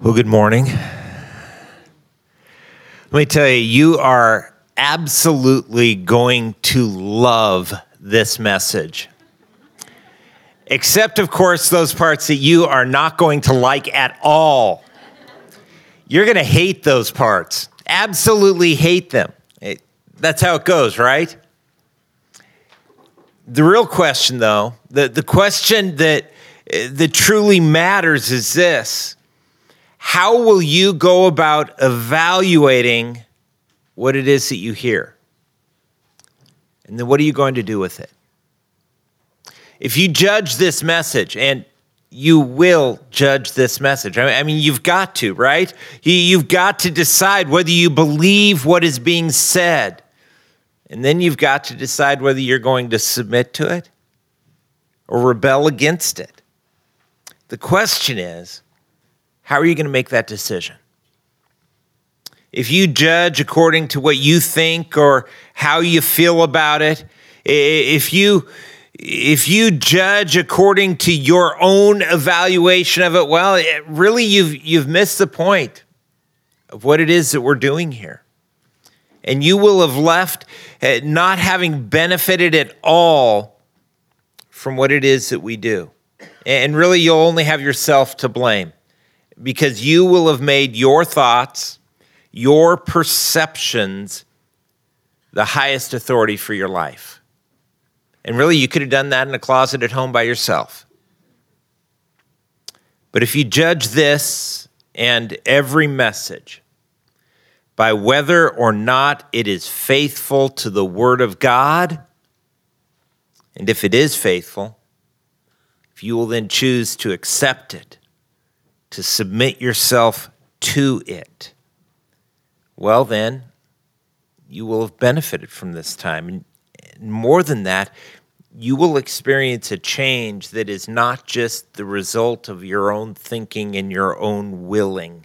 Well, good morning. Let me tell you, you are absolutely going to love this message. Except, of course, those parts that you are not going to like at all. You're going to hate those parts. Absolutely hate them. That's how it goes, right? The real question, though, the question that truly matters is this. How will you go about evaluating what it is that you hear? And then what are you going to do with it? If you judge this message, and you will judge this message. I mean, you've got to, right? You've got to decide whether you believe what is being said. And then you've got to decide whether you're going to submit to it or rebel against it. The question is, how are you going to make that decision? If you judge according to what you think or how you feel about it, if you judge according to your own evaluation of it, well, really you've missed the point of what it is that we're doing here. And you will have left not having benefited at all from what it is that we do. And really you'll only have yourself to blame, because you will have made your thoughts, your perceptions, the highest authority for your life. And really, you could have done that in a closet at home by yourself. But if you judge this and every message by whether or not it is faithful to the Word of God, and if it is faithful, if you will then choose to accept it, to submit yourself to it, well then, you will have benefited from this time. And more than that, you will experience a change that is not just the result of your own thinking and your own willing,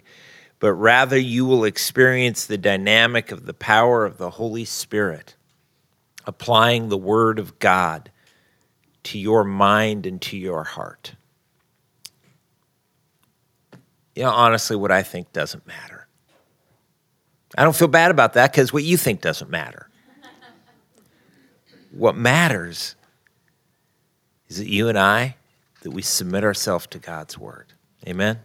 but rather you will experience the dynamic of the power of the Holy Spirit, applying the Word of God to your mind and to your heart. You know, honestly, what I think doesn't matter. I don't feel bad about that, because what you think doesn't matter. What matters is that you and I, that we submit ourselves to God's Word. Amen?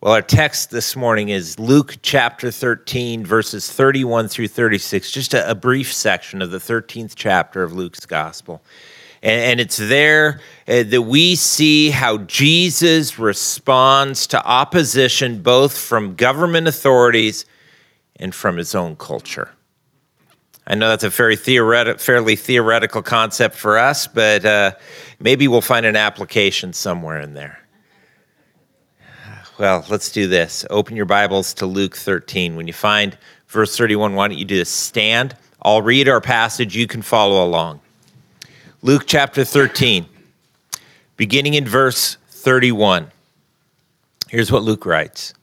Well, our text this morning is Luke chapter 13, verses 31 through 36, just a brief section of the 13th chapter of Luke's Gospel. And it's there that we see how Jesus responds to opposition both from government authorities and from his own culture. I know that's a fairly theoretical concept for us, but maybe we'll find an application somewhere in there. Well, let's do this. Open your Bibles to Luke 13. When you find verse 31, why don't you do this? Stand. I'll read our passage. You can follow along. Luke chapter 13, beginning in verse 31. Here's what Luke writes.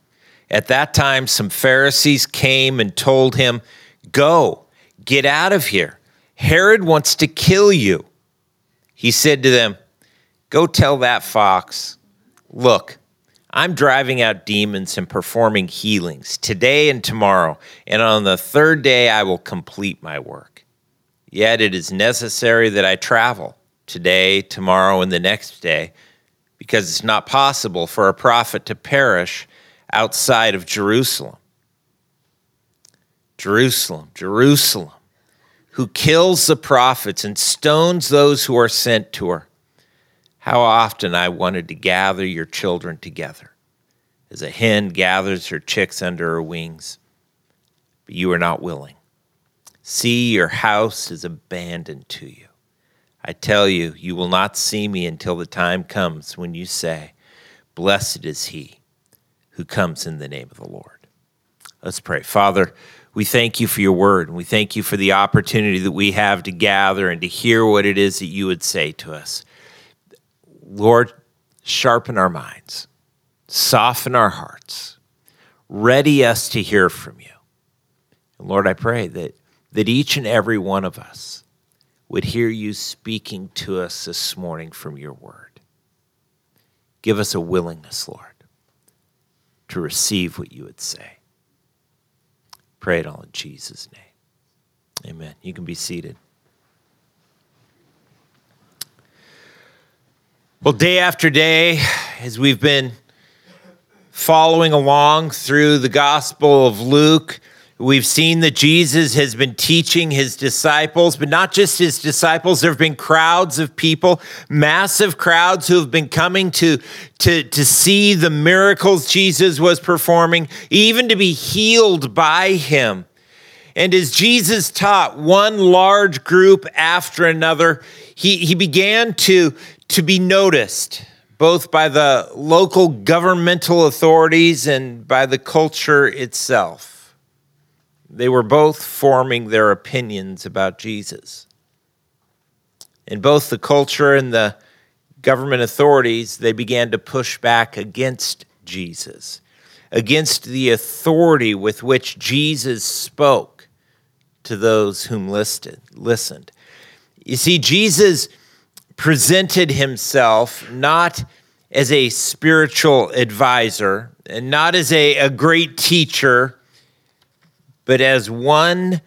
At that time, some Pharisees came and told him, "Go, get out of here. Herod wants to kill you." He said to them, "Go tell that fox, 'Look, I'm driving out demons and performing healings today and tomorrow, and on the third day I will complete my work. Yet it is necessary that I travel today, tomorrow, and the next day, because it's not possible for a prophet to perish outside of Jerusalem. Jerusalem, Jerusalem, who kills the prophets and stones those who are sent to her. How often I wanted to gather your children together, as a hen gathers her chicks under her wings, but you are not willing. See, your house is abandoned to you. I tell you, you will not see me until the time comes when you say, 'Blessed is he who comes in the name of the Lord.'" Let's pray. Father, we thank you for your word, and we thank you for the opportunity that we have to gather and to hear what it is that you would say to us. Lord, sharpen our minds, soften our hearts, ready us to hear from you. And Lord, I pray that each and every one of us would hear you speaking to us this morning from your word. Give us a willingness, Lord, to receive what you would say. Pray it all in Jesus' name. Amen. You can be seated. Well, day after day, as we've been following along through the Gospel of Luke, we've seen that Jesus has been teaching his disciples, but not just his disciples. There have been crowds of people, massive crowds who have been coming to see the miracles Jesus was performing, even to be healed by him. And as Jesus taught one large group after another, he began to be noticed, both by the local governmental authorities and by the culture itself. They were both forming their opinions about Jesus. In both the culture and the government authorities, they began to push back against Jesus, against the authority with which Jesus spoke to those whom listened. You see, Jesus presented himself not as a spiritual advisor and not as a great teacher, but as one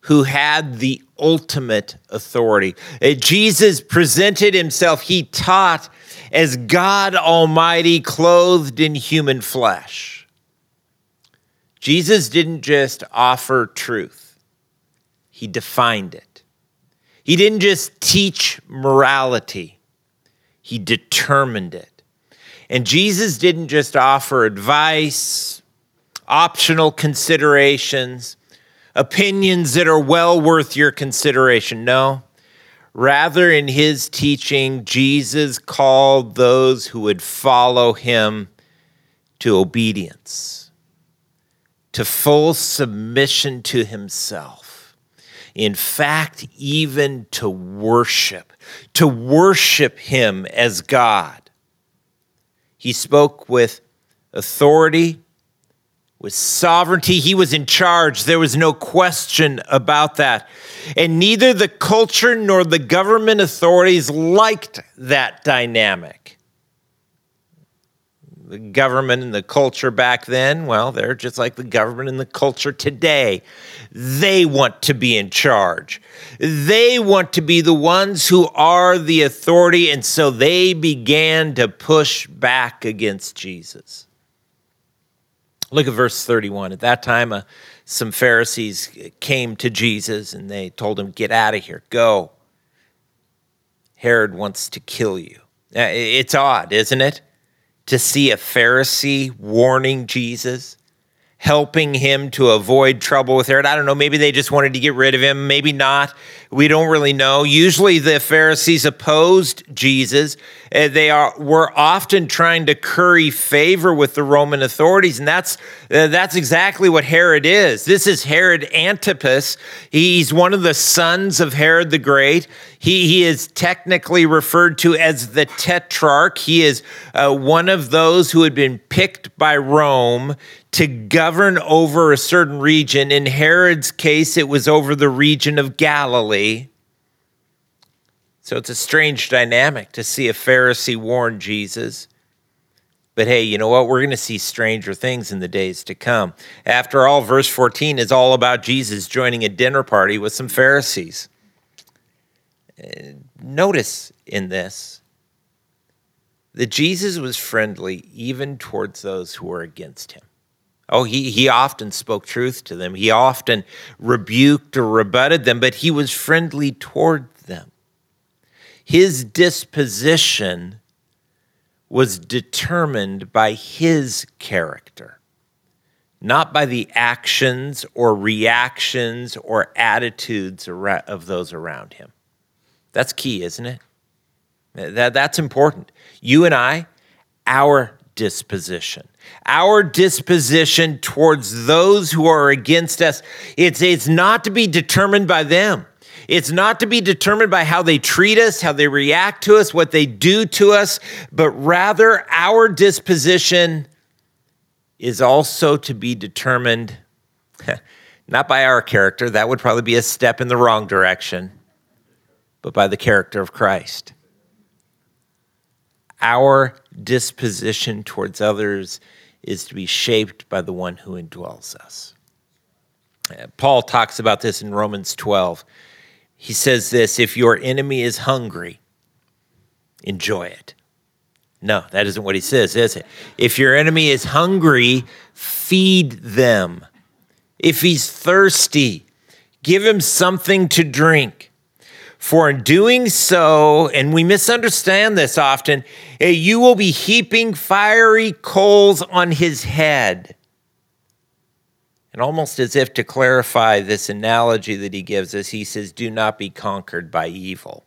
who had the ultimate authority. Jesus presented himself, he taught, as God Almighty clothed in human flesh. Jesus didn't just offer truth, he defined it. He didn't just teach morality, he determined it. And Jesus didn't just offer advice, optional considerations, opinions that are well worth your consideration. No, rather in his teaching, Jesus called those who would follow him to obedience, to full submission to himself. In fact, even to worship him as God. He spoke with authority, with sovereignty. He was in charge. There was no question about that. And neither the culture nor the government authorities liked that dynamic. The government and the culture back then, well, they're just like the government and the culture today. They want to be in charge. They want to be the ones who are the authority, and so they began to push back against Jesus. Look at verse 31. At that time, some Pharisees came to Jesus and they told him, "Get out of here, go. Herod wants to kill you." It's odd, isn't it? To see a Pharisee warning Jesus, helping him to avoid trouble with Herod. I don't know, maybe they just wanted to get rid of him, maybe not. We don't really know. Usually the Pharisees opposed Jesus. They were often trying to curry favor with the Roman authorities, and that's exactly what Herod is. This is Herod Antipas. He's one of the sons of Herod the Great. He is technically referred to as the Tetrarch. He is one of those who had been picked by Rome to govern over a certain region. In Herod's case, it was over the region of Galilee. So it's a strange dynamic to see a Pharisee warn Jesus. But hey, you know what? We're going to see stranger things in the days to come. After all, verse 14 is all about Jesus joining a dinner party with some Pharisees. Notice in this that Jesus was friendly even towards those who were against him. Oh, he often spoke truth to them. He often rebuked or rebutted them, but he was friendly toward them. His disposition was determined by his character, not by the actions or reactions or attitudes of those around him. That's key, isn't it? That's important. You and I, our disposition towards those who are against us, it's not to be determined by them. It's not to be determined by how they treat us, how they react to us, what they do to us, but rather our disposition is also to be determined not by our character, that would probably be a step in the wrong direction, but by the character of Christ. Our disposition towards others is to be shaped by the one who indwells us. Paul talks about this in Romans 12. He says this, if your enemy is hungry, enjoy it. No, that isn't what he says, is it? If your enemy is hungry, feed them. If he's thirsty, give him something to drink. For in doing so, and we misunderstand this often, you will be heaping fiery coals on his head. And almost as if to clarify this analogy that he gives us, he says, do not be conquered by evil,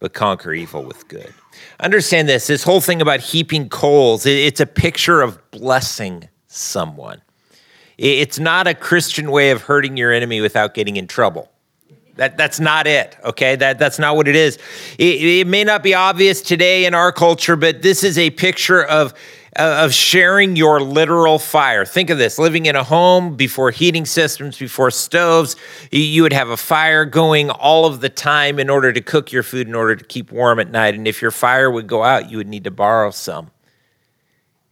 but conquer evil with good. Understand this whole thing about heaping coals, it's a picture of blessing someone. It's not a Christian way of hurting your enemy without getting in trouble. That's not it, okay? That's not what it is. It may not be obvious today in our culture, but this is a picture of sharing your literal fire. Think of this, living in a home before heating systems, before stoves, you would have a fire going all of the time in order to cook your food, in order to keep warm at night. And if your fire would go out, you would need to borrow some.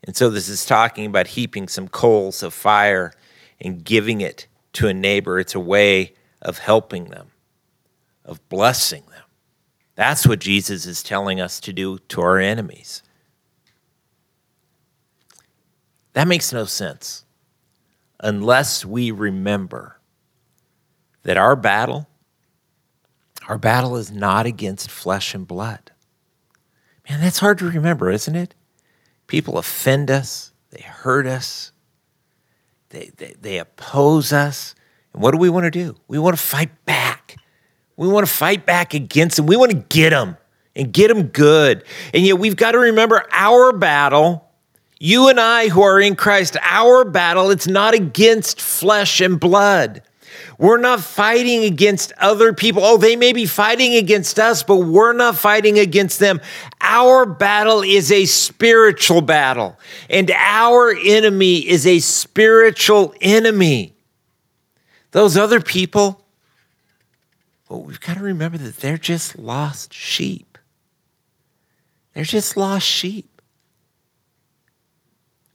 And so this is talking about heaping some coals of fire and giving it to a neighbor. It's a way of helping them, of blessing them. That's what Jesus is telling us to do to our enemies. That makes no sense unless we remember that our battle is not against flesh and blood. Man, that's hard to remember, isn't it? People offend us, they hurt us, they oppose us. And what do we want to do? We want to fight back. We want to fight back against them. We want to get them and get them good. And yet we've got to remember our battle. You and I who are in Christ, our battle, it's not against flesh and blood. We're not fighting against other people. Oh, they may be fighting against us, but we're not fighting against them. Our battle is a spiritual battle, and our enemy is a spiritual enemy. Those other people, well, we've got to remember that they're just lost sheep. They're just lost sheep.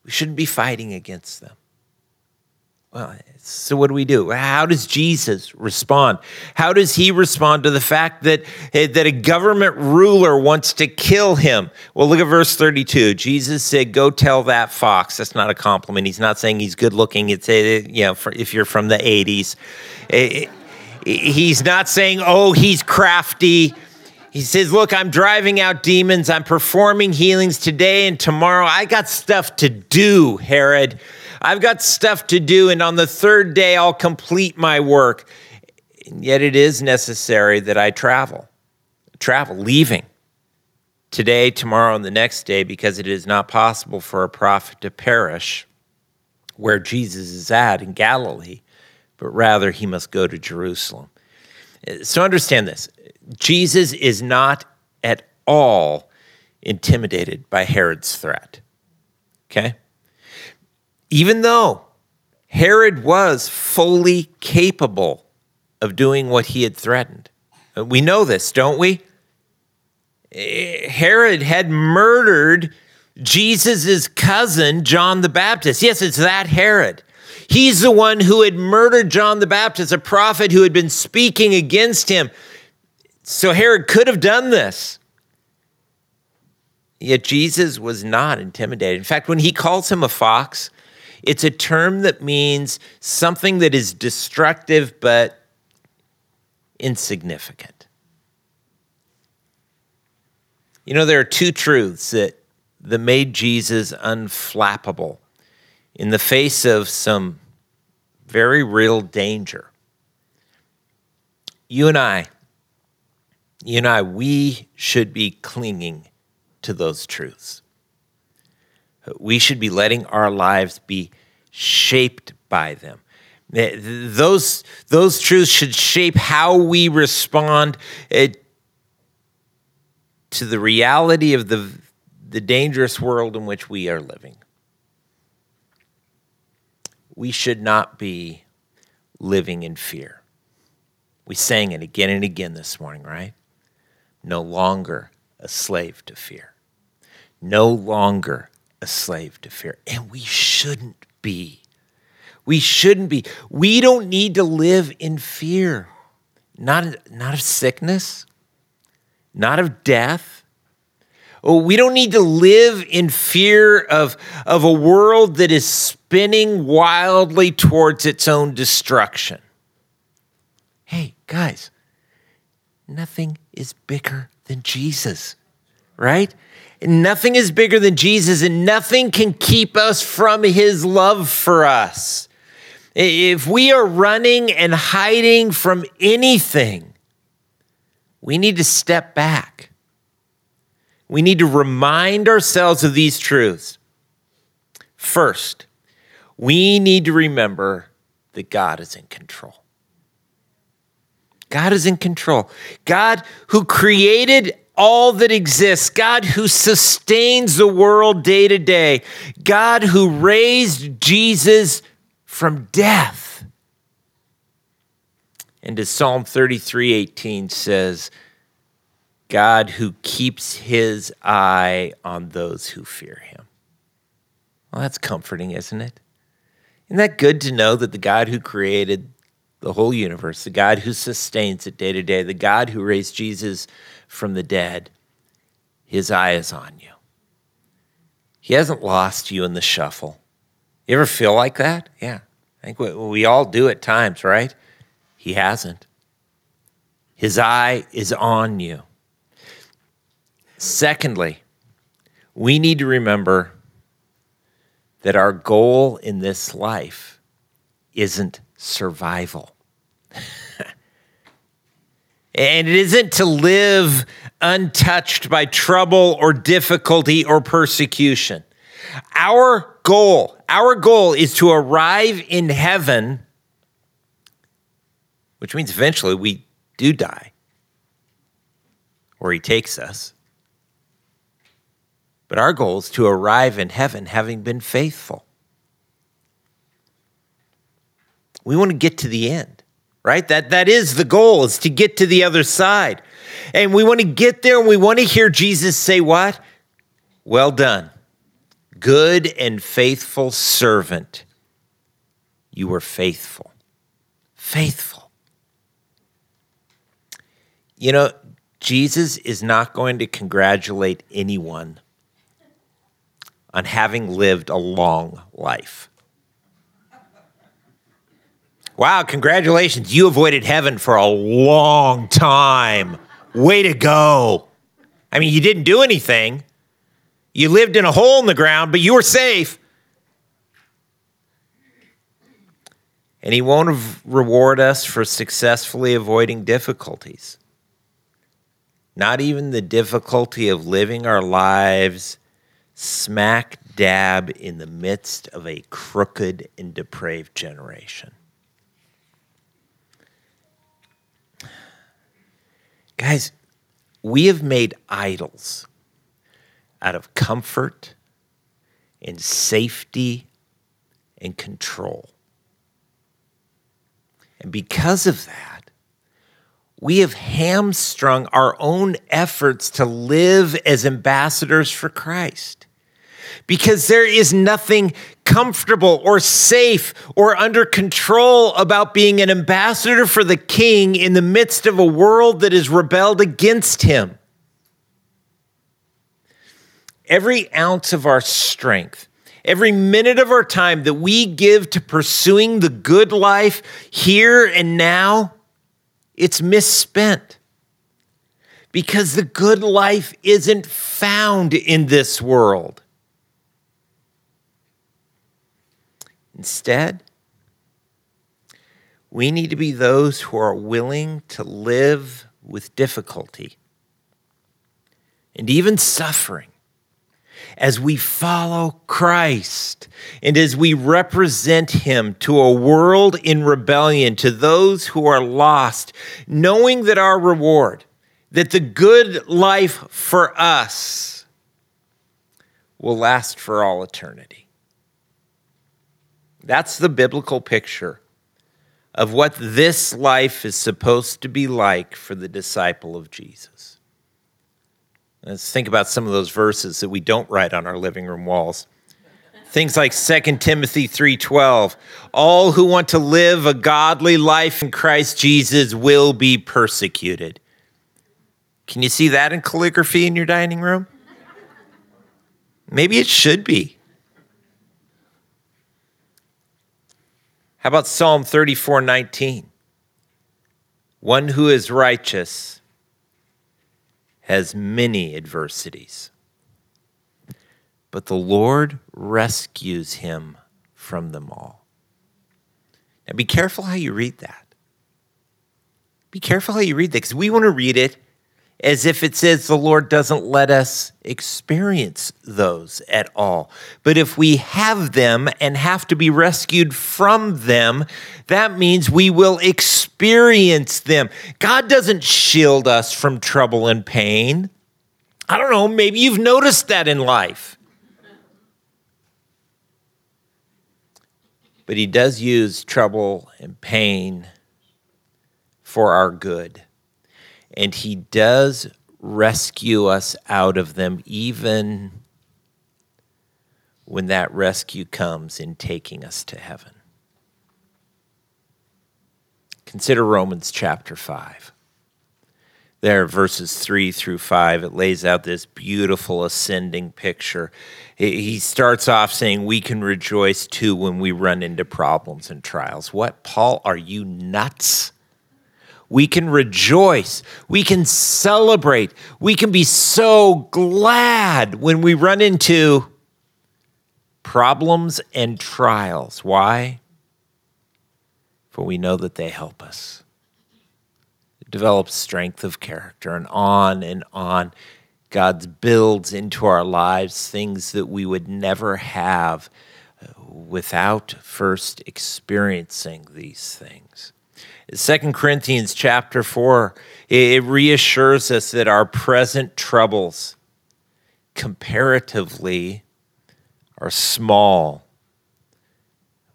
We shouldn't be fighting against them. Well, so what do we do? How does Jesus respond? How does he respond to the fact that a government ruler wants to kill him? Well, look at verse 32. Jesus said, go tell that fox. That's not a compliment. He's not saying he's good looking. It's, if you're from the 80s. He's not saying, oh, he's crafty. He says, look, I'm driving out demons. I'm performing healings today and tomorrow. I got stuff to do, Herod. I've got stuff to do, and on the third day, I'll complete my work. And yet it is necessary that I travel, leaving today, tomorrow, and the next day, because it is not possible for a prophet to perish where Jesus is at in Galilee, but rather he must go to Jerusalem. So understand this. Jesus is not at all intimidated by Herod's threat, okay? Even though Herod was fully capable of doing what he had threatened. We know this, don't we? Herod had murdered Jesus' cousin, John the Baptist. Yes, it's that Herod. He's the one who had murdered John the Baptist, a prophet who had been speaking against him. So Herod could have done this. Yet Jesus was not intimidated. In fact, when he calls him a fox, it's a term that means something that is destructive but insignificant. You know, there are two truths that made Jesus unflappable in the face of some very real danger. You and I, we should be clinging to those truths. We should be letting our lives be shaped by them. Those truths should shape how we respond to the reality of the dangerous world in which we are living. We should not be living in fear. We sang it again and again this morning, right? No longer a slave to fear. No longer a slave to fear. And we shouldn't be. We shouldn't be. We don't need to live in fear. Not of sickness, not of death. Oh, we don't need to live in fear of a world that is spinning wildly towards its own destruction. Hey, guys, nothing is bigger than Jesus, right? Nothing is bigger than Jesus, and nothing can keep us from his love for us. If we are running and hiding from anything, we need to step back. We need to remind ourselves of these truths. First, we need to remember that God is in control. God is in control. God who created all that exists, God who sustains the world day to day, God who raised Jesus from death. And as Psalm 33:18 says, God who keeps his eye on those who fear him. Well, that's comforting, isn't it? Isn't that good to know that the God who created the whole universe, the God who sustains it day to day, the God who raised Jesus from the dead, his eye is on you. He hasn't lost you in the shuffle. You ever feel like that? Yeah, I think we all do at times, right? He hasn't. His eye is on you. Secondly, we need to remember that our goal in this life isn't survival. And it isn't to live untouched by trouble or difficulty or persecution. Our goal is to arrive in heaven, which means eventually we do die, or he takes us. But our goal is to arrive in heaven having been faithful. We want to get to the end, right? That is the goal, is to get to the other side. And we want to get there, and we want to hear Jesus say what? Well done. Good and faithful servant, you were faithful. Faithful. You know, Jesus is not going to congratulate anyone on having lived a long life. Wow, congratulations. You avoided heaven for a long time. Way to go. I mean, you didn't do anything. You lived in a hole in the ground, but you were safe. And he won't reward us for successfully avoiding difficulties. Not even the difficulty of living our lives smack dab in the midst of a crooked and depraved generation. Guys, we have made idols out of comfort and safety and control. And because of that, we have hamstrung our own efforts to live as ambassadors for Christ, because there is nothing comfortable or safe or under control about being an ambassador for the King in the midst of a world that has rebelled against him. Every ounce of our strength, every minute of our time that we give to pursuing the good life here and now, it's misspent, because the good life isn't found in this world. Instead, we need to be those who are willing to live with difficulty and even suffering as we follow Christ and as we represent him to a world in rebellion, to those who are lost, knowing that our reward, that the good life for us will last for all eternity. That's the biblical picture of what this life is supposed to be like for the disciple of Jesus. Let's think about some of those verses that we don't write on our living room walls. Things like 2 Timothy 3:12. All who want to live a godly life in Christ Jesus will be persecuted. Can you see that in calligraphy in your dining room? Maybe it should be. How about Psalm 34:19? One who is righteous has many adversities, but the Lord rescues him from them all. Now be careful how you read that. Be careful how you read that, because we want to read it as if it says the Lord doesn't let us experience those at all. But if we have them and have to be rescued from them, that means we will experience them. God doesn't shield us from trouble and pain. I don't know, maybe you've noticed that in life. But he does use trouble and pain for our good. And he does rescue us out of them, even when that rescue comes in taking us to heaven. Consider Romans chapter 5. There, verses 3 through 5, it lays out this beautiful ascending picture. He starts off saying, we can rejoice too when we run into problems and trials. What, Paul, are you nuts? We can rejoice. We can celebrate. We can be so glad when we run into problems and trials. Why? For we know that they help us. It develops strength of character, and on. God builds into our lives things that we would never have without first experiencing these things. 2 Corinthians chapter 4, it reassures us that our present troubles comparatively are small,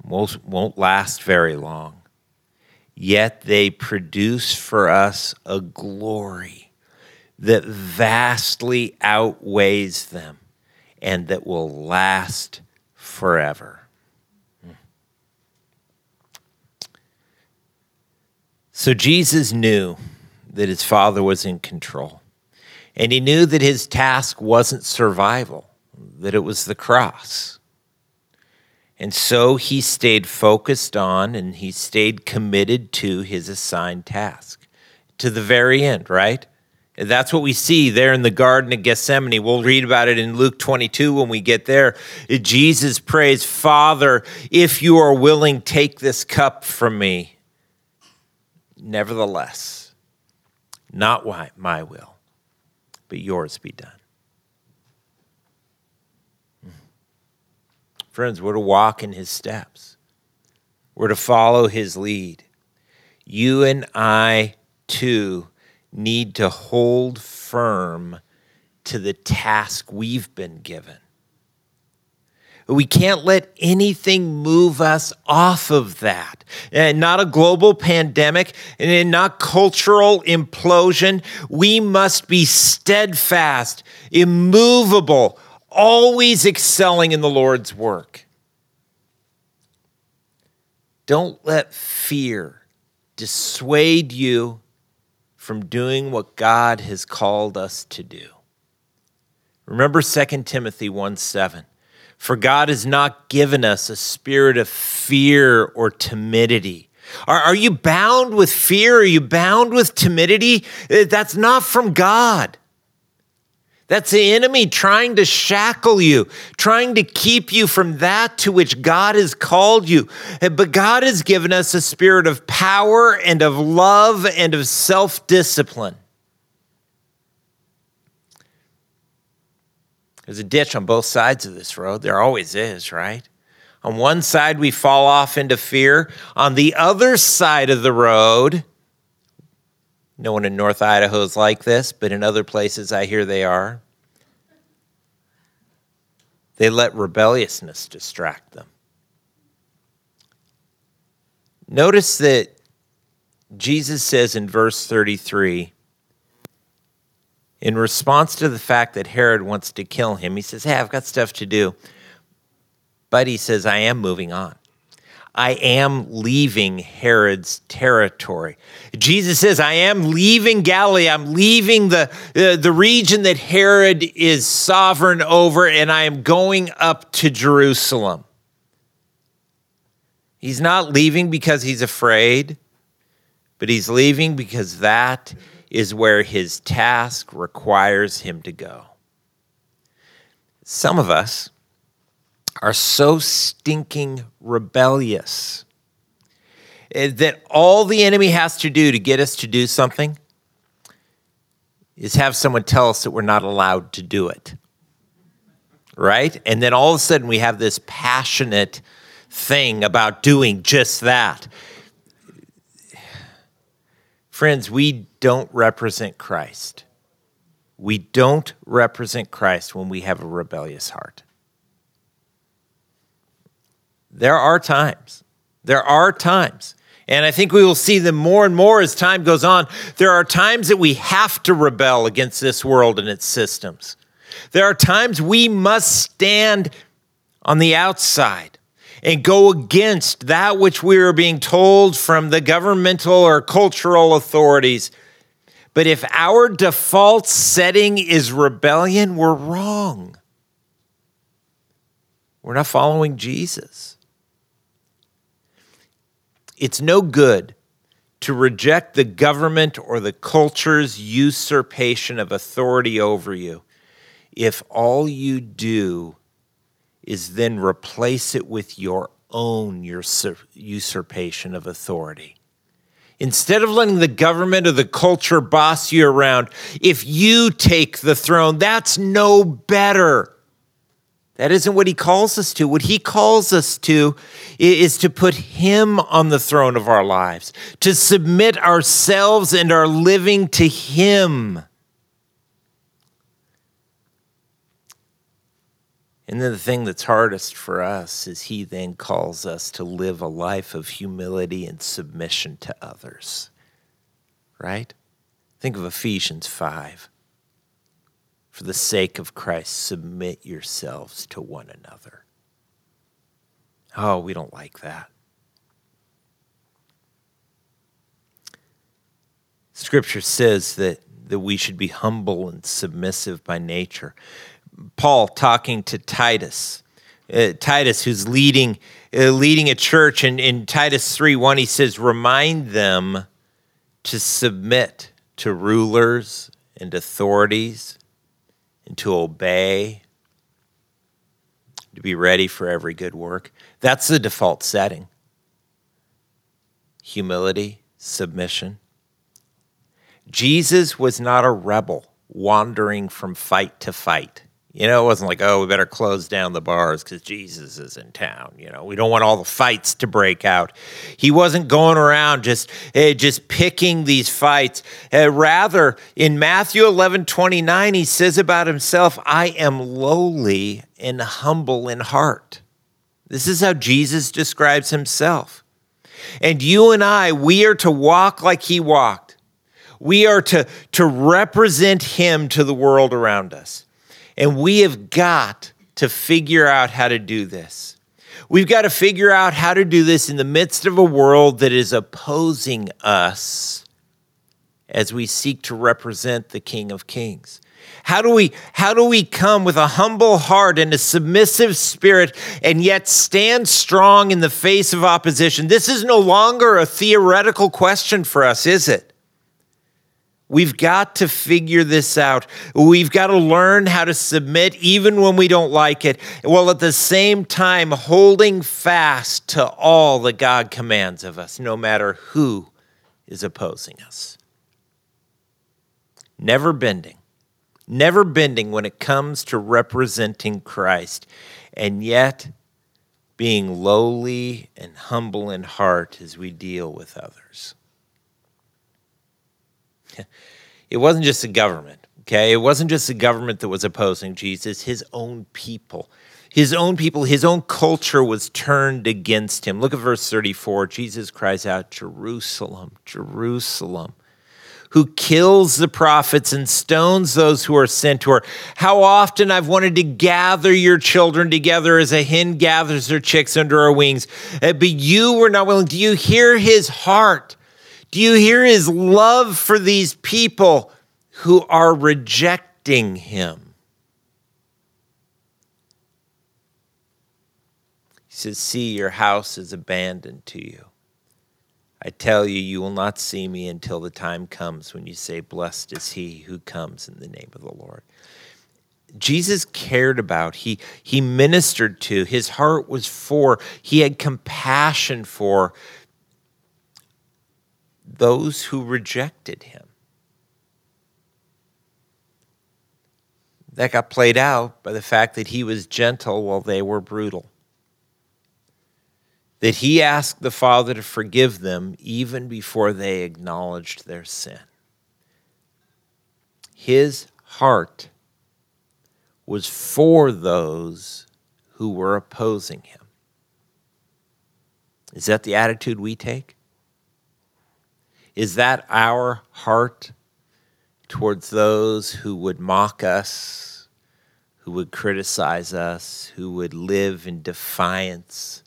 won't last very long, yet they produce for us a glory that vastly outweighs them and that will last forever. So Jesus knew that his Father was in control, and he knew that his task wasn't survival, that it was the cross. And so he stayed focused on and he stayed committed to his assigned task to the very end, right? That's what we see there in the Garden of Gethsemane. We'll read about it in Luke 22 when we get there. Jesus prays, Father, if you are willing, take this cup from me. Nevertheless, not my will, but yours be done. Friends, we're to walk in his steps. We're to follow his lead. You and I, too, need to hold firm to the task we've been given. We can't let anything move us off of that. And not a global pandemic and not cultural implosion. We must be steadfast, immovable, always excelling in the Lord's work. Don't let fear dissuade you from doing what God has called us to do. Remember 2 Timothy 1:7. For God has not given us a spirit of fear or timidity. Are you bound with fear? Are you bound with timidity? That's not from God. That's the enemy trying to shackle you, trying to keep you from that to which God has called you. But God has given us a spirit of power and of love and of self-discipline. There's a ditch on both sides of this road. There always is, right? On one side, we fall off into fear. On the other side of the road, no one in North Idaho is like this, but in other places I hear they are. They let rebelliousness distract them. Notice that Jesus says in verse 33, in response to the fact that Herod wants to kill him, he says, hey, I've got stuff to do. But he says, I am moving on. I am leaving Herod's territory. Jesus says, I am leaving Galilee. I'm leaving the region that Herod is sovereign over, and I am going up to Jerusalem. He's not leaving because he's afraid, but he's leaving because that is where his task requires him to go. Some of us are so stinking rebellious that all the enemy has to do to get us to do something is have someone tell us that we're not allowed to do it, right? And then all of a sudden we have this passionate thing about doing just that. Friends, we don't represent Christ. We don't represent Christ when we have a rebellious heart. There are times, and I think we will see them more and more as time goes on. There are times that we have to rebel against this world and its systems. There are times we must stand on the outside and go against that which we are being told from the governmental or cultural authorities. But if our default setting is rebellion, we're wrong. We're not following Jesus. It's no good to reject the government or the culture's usurpation of authority over you if all you do is then replace it with your own usurpation of authority. Instead of letting the government or the culture boss you around, if you take the throne, that's no better. That isn't what he calls us to. What he calls us to is to put him on the throne of our lives, to submit ourselves and our living to him. And then the thing that's hardest for us is he then calls us to live a life of humility and submission to others, right? Think of Ephesians 5. For the sake of Christ, submit yourselves to one another. Oh, we don't like that. Scripture says that we should be humble and submissive by nature. Paul talking to Titus. Titus, who's leading a church, and in Titus 3:1, he says, remind them to submit to rulers and authorities, and to obey, to be ready for every good work. That's the default setting. Humility, submission. Jesus was not a rebel wandering from fight to fight. You know, it wasn't like, oh, we better close down the bars because Jesus is in town. You know, we don't want all the fights to break out. He wasn't going around just picking these fights. Rather, in Matthew 11:29, he says about himself, I am lowly and humble in heart. This is how Jesus describes himself. And you and I, we are to walk like he walked. We are to represent him to the world around us. And we have got to figure out how to do this. We've got to figure out how to do this in the midst of a world that is opposing us as we seek to represent the King of Kings. How do we come with a humble heart and a submissive spirit and yet stand strong in the face of opposition? This is no longer a theoretical question for us, is it? We've got to figure this out. We've got to learn how to submit even when we don't like it, while at the same time holding fast to all that God commands of us, no matter who is opposing us. Never bending when it comes to representing Christ, and yet being lowly and humble in heart as we deal with others. It wasn't just the government, okay? It wasn't just the government that was opposing Jesus. His own people, his own culture was turned against him. Look at verse 34. Jesus cries out, Jerusalem, Jerusalem, who kills the prophets and stones those who are sent to her. How often I've wanted to gather your children together as a hen gathers her chicks under her wings, but you were not willing. Do you hear his heart? Do you hear his love for these people who are rejecting him? He says, see, your house is abandoned to you. I tell you, you will not see me until the time comes when you say, blessed is he who comes in the name of the Lord. Jesus cared about, he ministered to, his heart was for, he had compassion for those who rejected him. That got played out by the fact that he was gentle while they were brutal. That he asked the Father to forgive them even before they acknowledged their sin. His heart was for those who were opposing him. Is that the attitude we take? Is that our heart towards those who would mock us, who would criticize us, who would live in defiance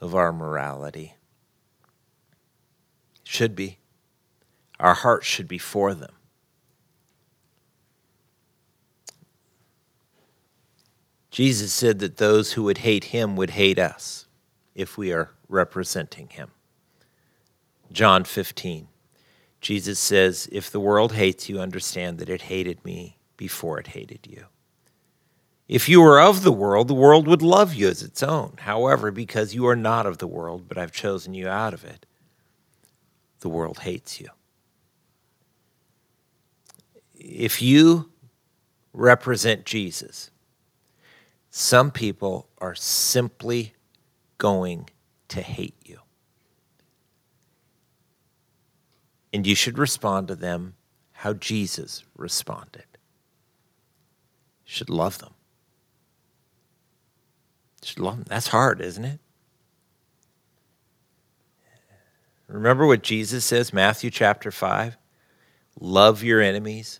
of our morality? Should be. Our heart should be for them. Jesus said that those who would hate him would hate us if we are representing him. John 15, Jesus says, if the world hates you, understand that it hated me before it hated you. If you were of the world would love you as its own. However, because you are not of the world, but I've chosen you out of it, the world hates you. If you represent Jesus, some people are simply going to hate you. And you should respond to them how Jesus responded. You should love them. Just love them. That's hard, isn't it? Remember what Jesus says, Matthew chapter 5. Love your enemies.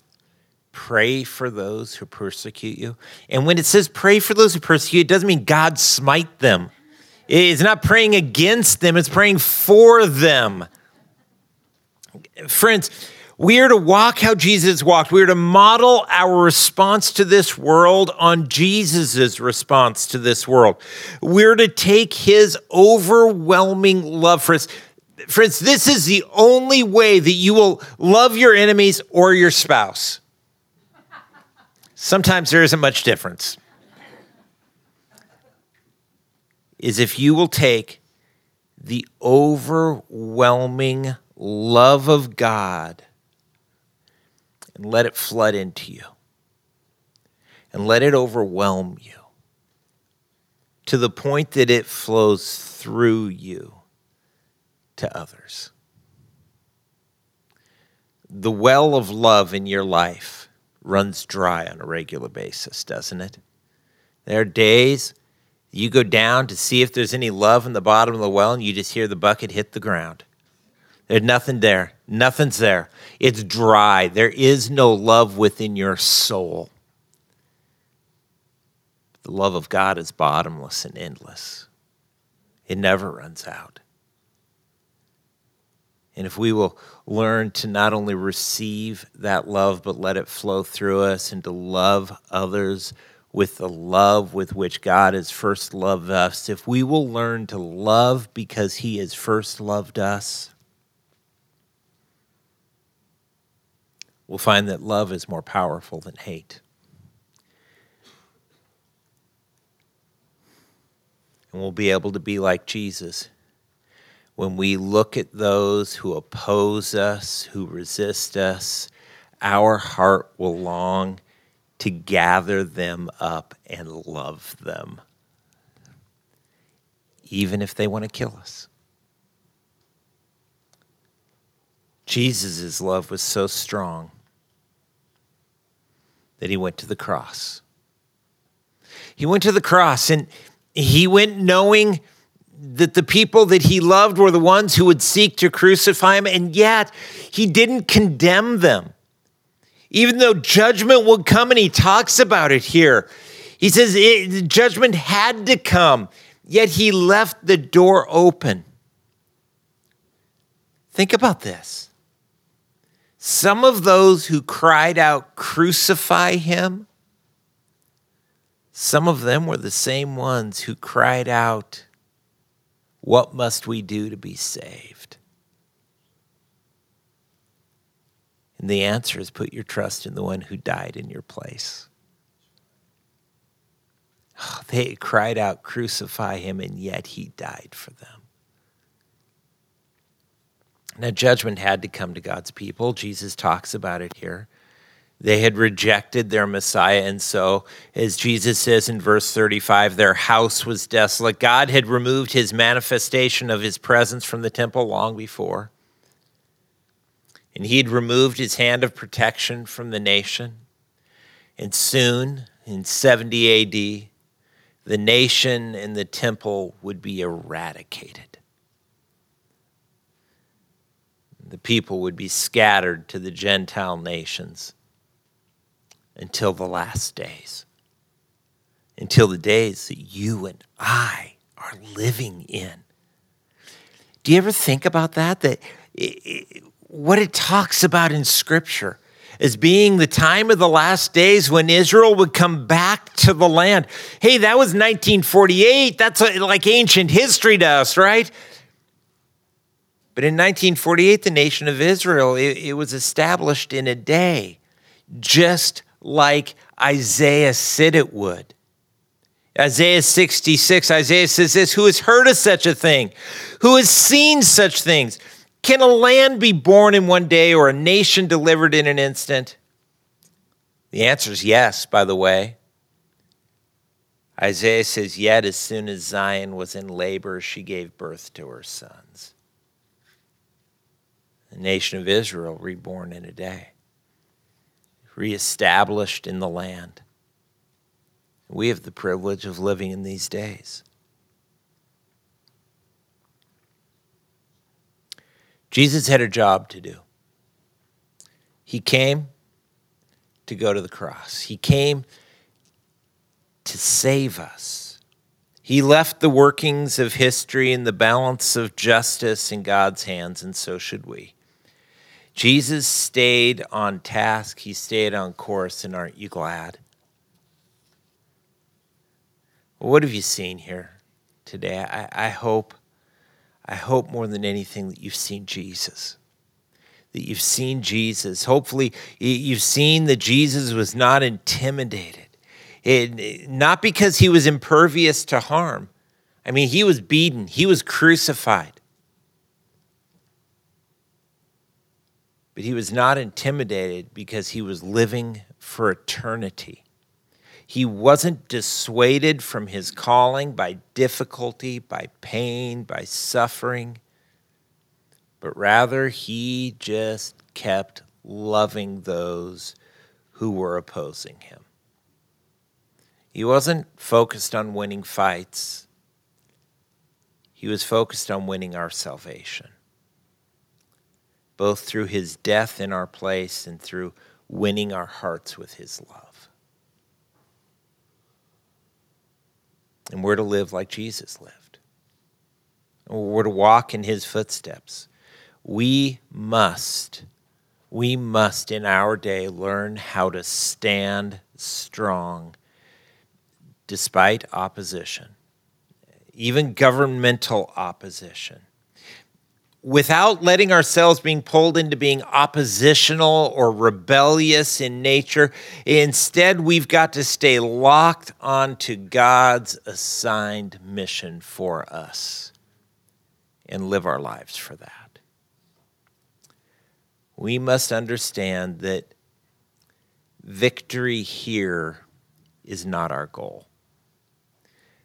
Pray for those who persecute you. And when it says pray for those who persecute, it doesn't mean God smite them. It's not praying against them. It's praying for them. Friends, we are to walk how Jesus walked. We are to model our response to this world on Jesus' response to this world. We're to take his overwhelming love for us. Friends, this is the only way that you will love your enemies or your spouse. Sometimes there isn't much difference. Is if you will take the overwhelming love of God and let it flood into you and let it overwhelm you to the point that it flows through you to others. The well of love in your life runs dry on a regular basis, doesn't it? There are days you go down to see if there's any love in the bottom of the well and you just hear the bucket hit the ground. There's nothing there. Nothing's there. It's dry. There is no love within your soul. The love of God is bottomless and endless. It never runs out. And if we will learn to not only receive that love, but let it flow through us and to love others with the love with which God has first loved us, if we will learn to love because he has first loved us, we'll find that love is more powerful than hate. And we'll be able to be like Jesus. When we look at those who oppose us, who resist us, our heart will long to gather them up and love them, even if they want to kill us. Jesus' love was so strong that he went to the cross. He went to the cross, and he went knowing that the people that he loved were the ones who would seek to crucify him, and yet he didn't condemn them. Even though judgment would come, and he talks about it here. He says judgment had to come, yet he left the door open. Think about this. Some of those who cried out, "Crucify him," some of them were the same ones who cried out, "What must we do to be saved?" And the answer is, put your trust in the one who died in your place. Oh, they cried out, "Crucify him," and yet he died for them. Now, judgment had to come to God's people. Jesus talks about it here. They had rejected their Messiah, and so, as Jesus says in verse 35, their house was desolate. God had removed his manifestation of his presence from the temple long before. And he had removed his hand of protection from the nation. And soon, in 70 AD, the nation and the temple would be eradicated. The people would be scattered to the Gentile nations until the last days, until the days that you and I are living in. Do you ever think about that? What it talks about in Scripture as being the time of the last days when Israel would come back to the land. Hey, that was 1948. That's like ancient history to us, right? But in 1948, the nation of Israel, it was established in a day, just like Isaiah said it would. Isaiah 66, Isaiah says this, "Who has heard of such a thing? Who has seen such things? Can a land be born in one day or a nation delivered in an instant?" The answer is yes, by the way. Isaiah says, "Yet as soon as Zion was in labor, she gave birth to her sons." The nation of Israel reborn in a day, reestablished in the land. We have the privilege of living in these days. Jesus had a job to do. He came to go to the cross. He came to save us. He left the workings of history and the balance of justice in God's hands, and so should we. Jesus stayed on task. He stayed on course, and aren't you glad? Well, what have you seen here today? I hope more than anything that you've seen Jesus, that you've seen Jesus. Hopefully you've seen that Jesus was not intimidated, not because he was impervious to harm. I mean, he was beaten. He was crucified. But he was not intimidated because he was living for eternity. He wasn't dissuaded from his calling by difficulty, by pain, by suffering, but rather he just kept loving those who were opposing him. He wasn't focused on winning fights. He was focused on winning our salvation, both through his death in our place and through winning our hearts with his love. And we're to live like Jesus lived. We're to walk in his footsteps. We must in our day learn how to stand strong despite opposition, even governmental opposition, without letting ourselves being pulled into being oppositional or rebellious in nature. Instead, we've got to stay locked onto God's assigned mission for us and live our lives for that. We must understand that victory here is not our goal.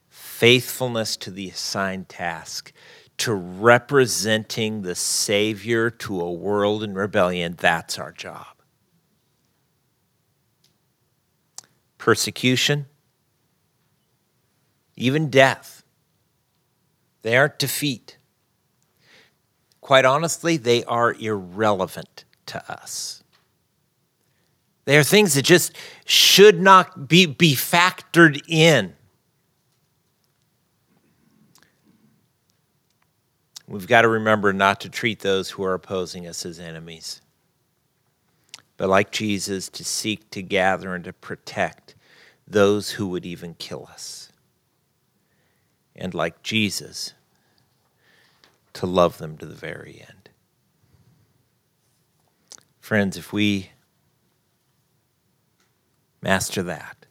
Faithfulness to the assigned task, to representing the Savior to a world in rebellion, that's our job. Persecution, even death, They aren't defeat. Quite honestly, they are irrelevant to us. They are things that just should not be factored in. We've got to remember not to treat those who are opposing us as enemies, but like Jesus, to seek to gather and to protect those who would even kill us. And like Jesus, to love them to the very end. Friends, if we master that,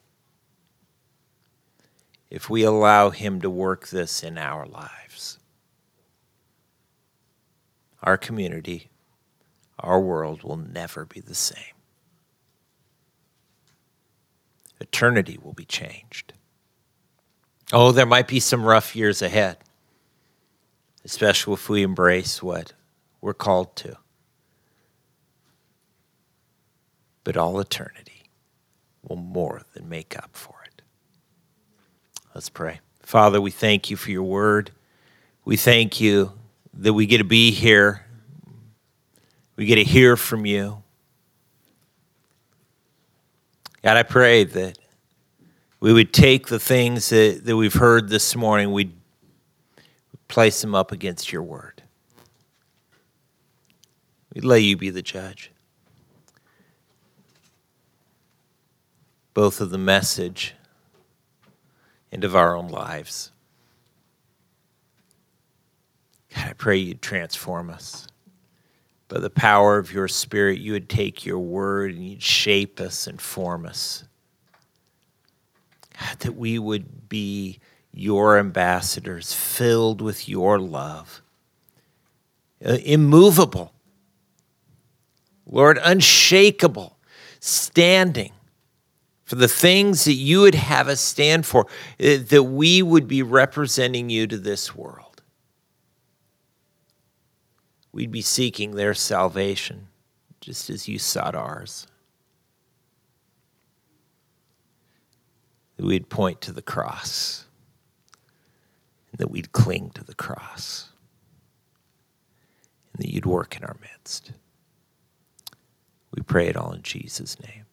if we allow him to work this in our lives, our community, our world will never be the same. Eternity will be changed. Oh, there might be some rough years ahead, especially if we embrace what we're called to. But all eternity will more than make up for it. Let's pray. Father, we thank you for your word. We thank you that we get to be here. We get to hear from you. God, I pray that we would take the things that we've heard this morning, we'd place them up against your word. We'd let you be the judge, both of the message and of our own lives. God, I pray you'd transform us. By the power of your Spirit, you would take your word and you'd shape us and form us. God, that we would be your ambassadors, filled with your love, immovable, Lord, unshakable, standing for the things that you would have us stand for, that we would be representing you to this world. We'd be seeking their salvation, just as you sought ours. That we'd point to the cross, and that we'd cling to the cross, and that you'd work in our midst. We pray it all in Jesus' name.